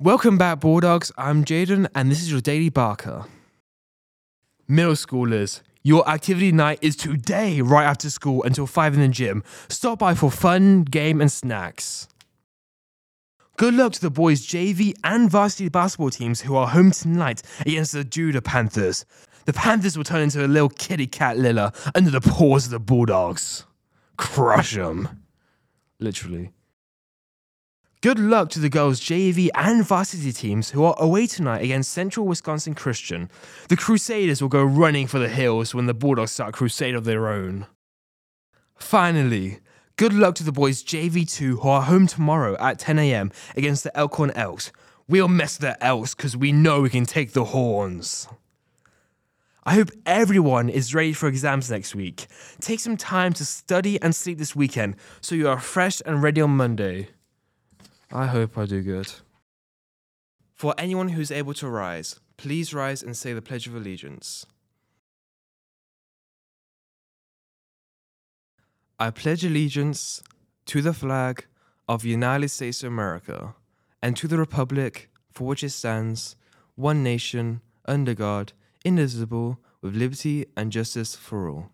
Welcome back, Bulldogs. I'm Jaden, and this is your Daily Barker. Middle schoolers, your activity night is today, right after school until 5 in the gym. Stop by for fun, game, and snacks. Good luck to the boys' JV and varsity basketball teams who are home tonight against the Judah Panthers. The Panthers will turn into a little kitty cat Lilla under the paws of the Bulldogs. Crush 'em. Literally. Good luck to the girls' JV and varsity teams who are away tonight against Central Wisconsin Christian. The Crusaders will go running for the hills when the Bulldogs start a crusade of their own. Finally, good luck to the boys' JV2 who are home tomorrow at 10 a.m. against the Elkhorn Elks. We'll mess with the Elks because we know we can take the Horns. I hope everyone is ready for exams next week. Take some time to study and sleep this weekend so you are fresh and ready on Monday. I hope I do good. For anyone who is able to rise, please rise and say the Pledge of Allegiance. I pledge allegiance to the flag of the United States of America and to the republic for which it stands, one nation, under God, indivisible, with liberty and justice for all.